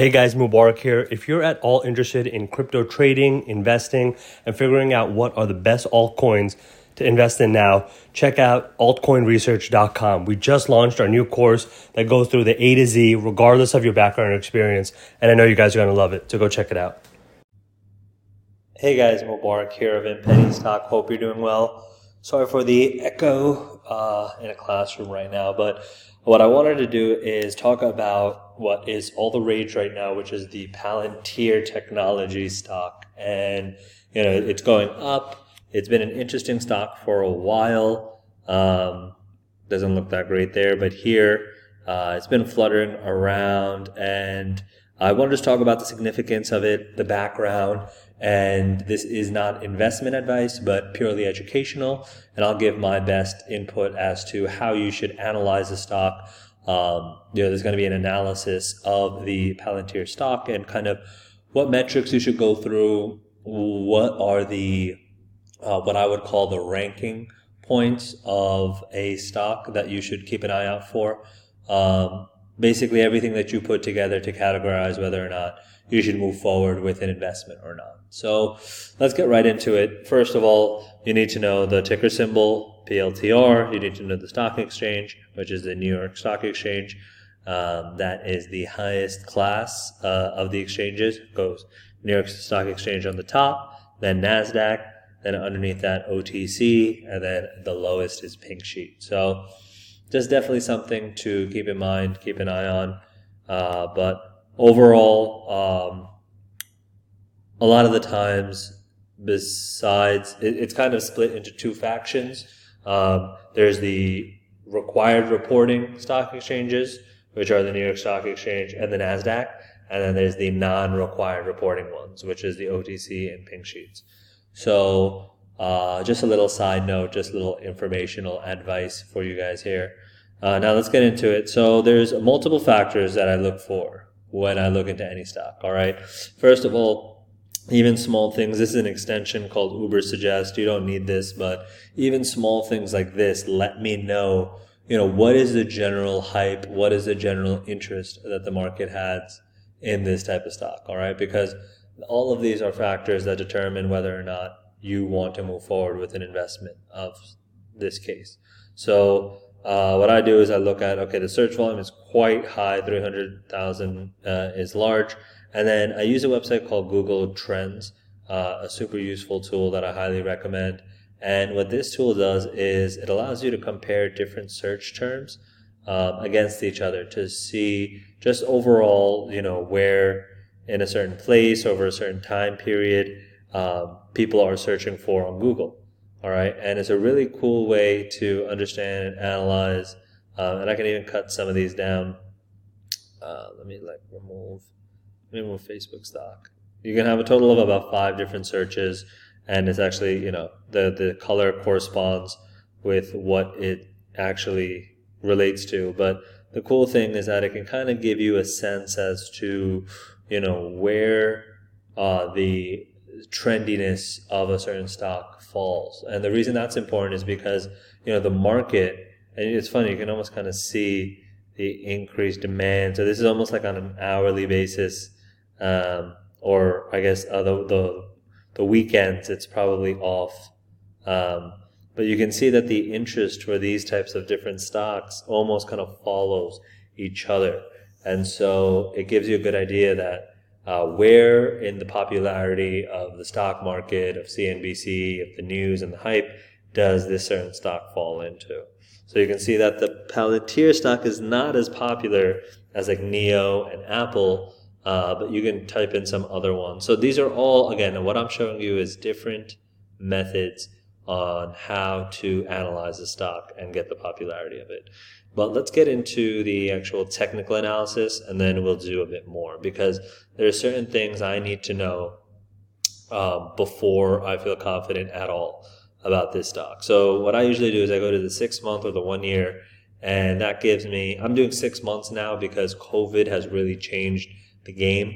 Hey guys, Mubarak here. If you're at all interested in crypto trading, investing, and figuring out what are the best altcoins to invest in now, check out altcoinresearch.com. We just launched our new course that goes through the A to Z, regardless of your background or experience, and I know you guys are going to love it, so go check it out. Hey guys, Mubarak here of InPennyStock. Hope you're doing well. Sorry for the echo in a classroom right now, but what I wanted to do is talk about what is all the rage right now, which is the Palantir technology stock. And, you know, it's going up. It's been an interesting stock for a while. Doesn't look that great there, but here it's been fluttering around. And I want to just talk about the significance of it, the background. And this is not investment advice, but purely educational. And I'll give my best input as to how you should analyze the stock. There's going to be an analysis of the Palantir stock and kind of what metrics you should go through. What are the, what I would call the ranking points of a stock that you should keep an eye out for. Basically everything that you put together to categorize whether or not you should move forward with an investment or not. So let's get right into it. First of all, you need to know the ticker symbol, PLTR. You need to know the stock exchange, which is the New York Stock Exchange. That is the highest class of the exchanges. It goes New York Stock Exchange on the top, then NASDAQ, then underneath that OTC, and then the lowest is Pink Sheet. So just definitely something to keep in mind, keep an eye on. But overall, a lot of the times, besides, it's kind of split into two factions. There's the required reporting stock exchanges, which are the New York Stock Exchange and the NASDAQ. And then there's the non-required reporting ones, which is the OTC and Pink Sheets. So just a little side note, just a little informational advice for you guys here. Now let's get into it. So there's multiple factors that I look for when I look into any stock, all right? First of all, even small things. This is an extension called Uber Suggest. You don't need this, but even small things like this let me know, you know, what is the general hype? What is the general interest that the market has in this type of stock, all right? Because all of these are factors that determine whether or not you want to move forward with an investment of this case. So what I do is I look at, okay, the search volume is quite high, 300,000 is large. And then I use a website called Google Trends, a super useful tool that I highly recommend. And what this tool does is it allows you to compare different search terms against each other to see just overall, you know, where in a certain place over a certain time period people are searching for on Google. All right, and it's a really cool way to understand and analyze, and I can even cut some of these down. Let me remove Facebook stock. You can have a total of about 5 different searches, and it's actually, you know, the color corresponds with what it actually relates to. But the cool thing is that it can kind of give you a sense as to, you know, where the trendiness of a certain stock falls. And the reason that's important is because, you know, the market, and it's funny, you can almost kind of see the increased demand. So this is almost like on an hourly basis, or I guess the weekends, it's probably off. But you can see that the interest for these types of different stocks almost kind of follows each other. And so it gives you a good idea that where in the popularity of the stock market, of CNBC, of the news and the hype, does this certain stock fall into? So you can see that the Palantir stock is not as popular as like Neo and Apple, but you can type in some other ones. So these are all, again, what I'm showing you is different methods on how to analyze the stock and get the popularity of it. But let's get into the actual technical analysis, and then we'll do a bit more, because there are certain things I need to know before I feel confident at all about this stock. So what I usually do is I go to the 6-month or the 1-year, and that gives me, I'm doing 6 months now because COVID has really changed the game.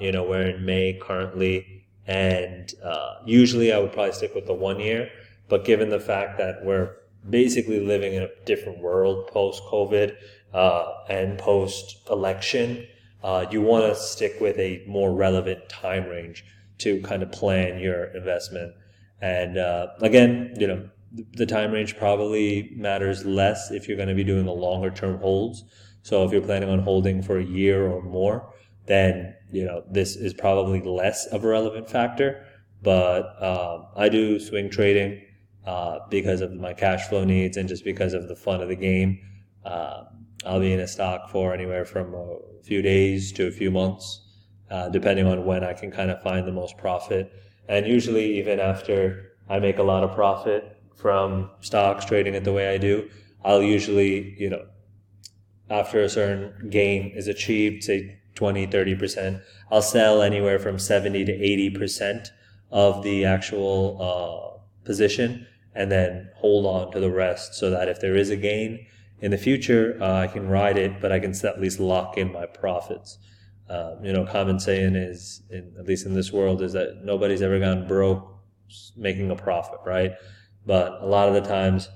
You know, we're in May currently, and usually I would probably stick with the 1-year, but given the fact that we're basically living in a different world post-COVID and post-election, you want to stick with a more relevant time range to kind of plan your investment. And again, you know, the time range probably matters less if you're going to be doing a longer term holds. So if you're planning on holding for a year or more, then, you know, this is probably less of a relevant factor. But I do swing trading because of my cash flow needs and just because of the fun of the game. I'll be in a stock for anywhere from a few days to a few months, depending on when I can kind of find the most profit. And usually even after I make a lot of profit from stocks, trading it the way I do, I'll usually, you know, after a certain gain is achieved, say 20, 30%, I'll sell anywhere from 70 to 80% of the actual position and then hold on to the rest so that if there is a gain in the future, I can ride it, but I can at least lock in my profits. You know, common saying is, at least in this world, is that nobody's ever gone broke making a profit, right? But a lot of the times,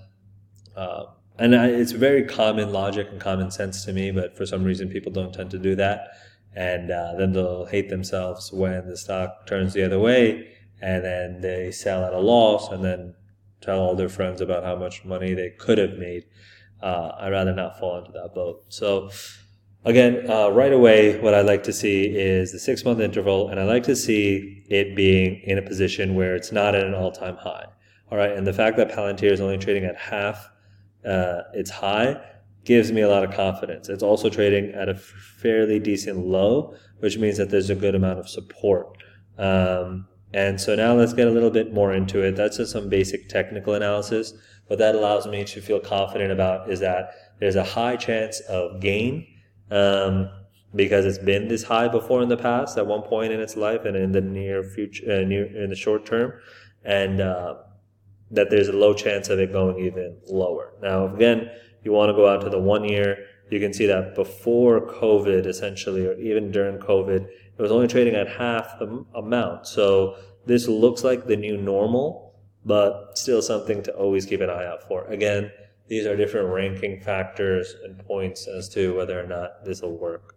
it's very common logic and common sense to me, but for some reason people don't tend to do that. And then they'll hate themselves when the stock turns the other way and then they sell at a loss and then tell all their friends about how much money they could have made. I'd rather not fall into that boat. So again, right away, what I like to see is the 6-month interval, and I like to see it being in a position where it's not at an all-time high. All right, and the fact that Palantir is only trading at half its high gives me a lot of confidence. It's also trading at a fairly decent low, which means that there's a good amount of support. And so now let's get a little bit more into it. That's just some basic technical analysis. What that allows me to feel confident about is that there's a high chance of gain because it's been this high before in the past at one point in its life and in the near future, in the short term, and that there's a low chance of it going even lower. Now, again, you want to go out to the 1 year. You can see that before COVID, essentially, or even during COVID, it was only trading at half the amount. So this looks like the new normal, but still something to always keep an eye out for. Again, these are different ranking factors and points as to whether or not this will work.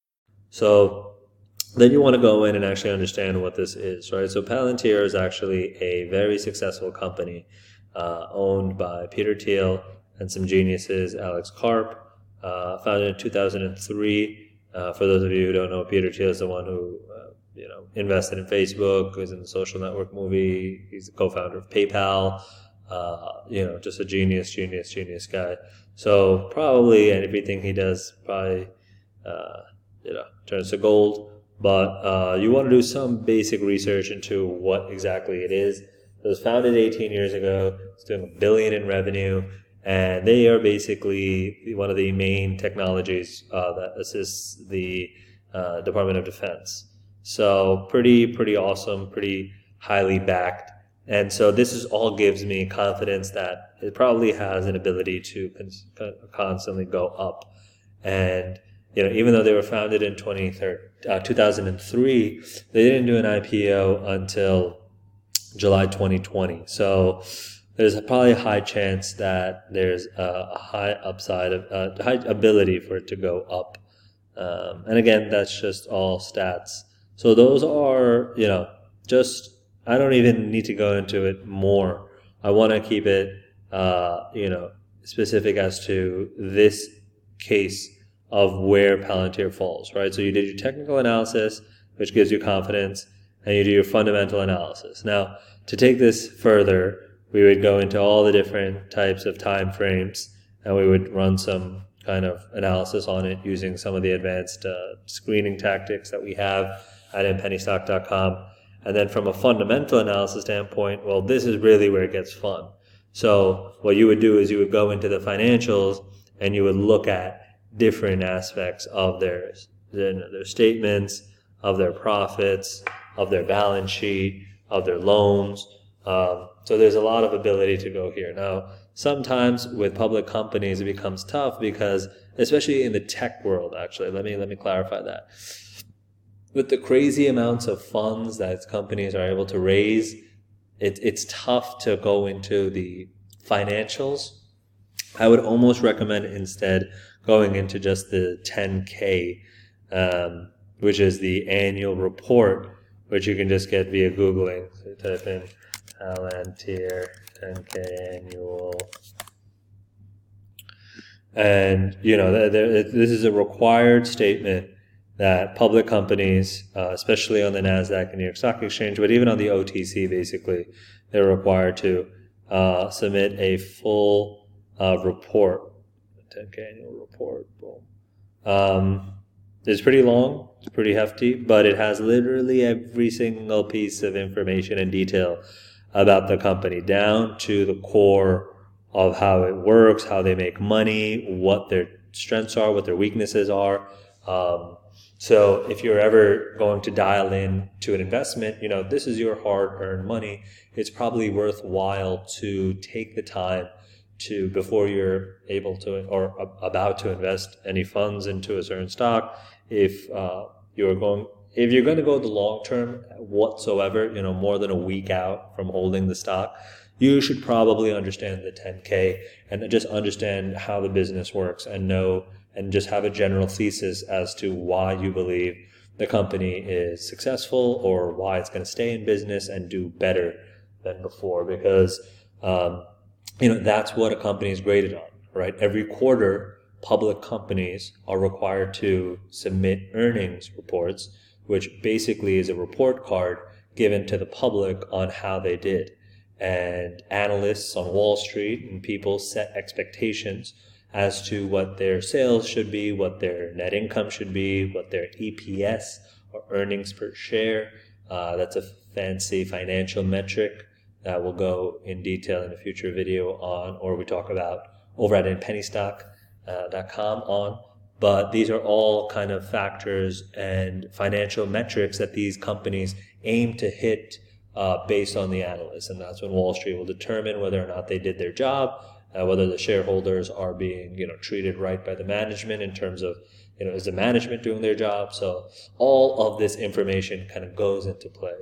So then you want to go in and actually understand what this is, right? So Palantir is actually a very successful company owned by Peter Thiel and some geniuses, Alex Karp, founded in 2003. For those of you who don't know, Peter Thiel is the one who invested in Facebook, was in the Social Network movie. He's the co-founder of PayPal. Just a genius guy. So probably everything he does probably turns to gold, but you want to do some basic research into what exactly it is. It was founded 18 years ago. It's doing $1 billion in revenue, and they are basically one of the main technologies that assists the Department of Defense. So pretty awesome, pretty highly backed. And so this is all gives me confidence that it probably has an ability to constantly go up. And even though they were founded in 2003, they didn't do an IPO until July 2020. So there's probably a high chance that there's a high upside of high ability for it to go up. And again, that's just all stats. So those are, I don't even need to go into it more. I want to keep it, specific as to this case of where Palantir falls, right? So you did your technical analysis, which gives you confidence, and you do your fundamental analysis. Now, to take this further, we would go into all the different types of time frames, and we would run some kind of analysis on it using some of the advanced screening tactics that we have at InPennyStock.com. And then from a fundamental analysis standpoint, well, this is really where it gets fun. So what you would do is you would go into the financials, and you would look at different aspects of their their statements, of their profits, of their balance sheet, of their loans. So there's a lot of ability to go here. Now, sometimes with public companies, it becomes tough because, especially in the tech world, actually, let me clarify that. With the crazy amounts of funds that companies are able to raise, it's tough to go into the financials. I would almost recommend instead going into just the 10K, which is the annual report, which you can just get via Googling. So you type in Palantir 10K annual. And, you know, this is a required statement that public companies, especially on the NASDAQ and New York Stock Exchange, but even on the OTC, basically, they're required to submit a full report, 10K annual report. Boom. It's pretty long, it's pretty hefty, but it has literally every single piece of information and detail about the company, down to the core of how it works, how they make money, what their strengths are, what their weaknesses are. So if you're ever going to dial in to an investment, you know, this is your hard-earned money. It's probably worthwhile to take the time to, before you're able to or about to invest any funds into a certain stock, if you're going to go the long term whatsoever, you know, more than a week out from holding the stock, you should probably understand the 10K and just understand how the business works and know and just have a general thesis as to why you believe the company is successful or why it's going to stay in business and do better than before, because you know, that's what a company is graded on, right? Every quarter, public companies are required to submit earnings reports, which basically is a report card given to the public on how they did. And analysts on Wall Street and people set expectations as to what their sales should be, what their net income should be, what their EPS or earnings per share. That's a fancy financial metric that we'll go in detail in a future video on, or we talk about over at InPennyStock.com on. But these are all kind of factors and financial metrics that these companies aim to hit based on the analysts. And that's when Wall Street will determine whether or not they did their job, whether the shareholders are being, you know, treated right by the management in terms of, you know, is the management doing their job? So all of this information kind of goes into play.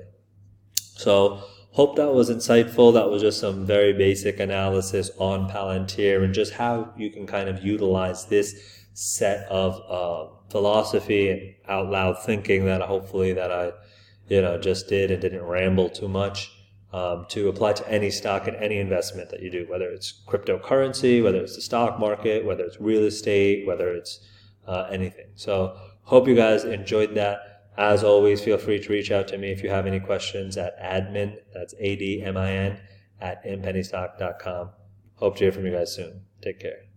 So hope that was insightful. That was just some very basic analysis on Palantir and just how you can kind of utilize this set of philosophy and out loud thinking that hopefully that I, you know, just did and didn't ramble too much, to apply to any stock and any investment that you do, whether it's cryptocurrency, whether it's the stock market, whether it's real estate, whether it's anything. So hope you guys enjoyed that. As always, feel free to reach out to me if you have any questions at admin, that's ADMIN, at InPennyStock.com. Hope to hear from you guys soon. Take care.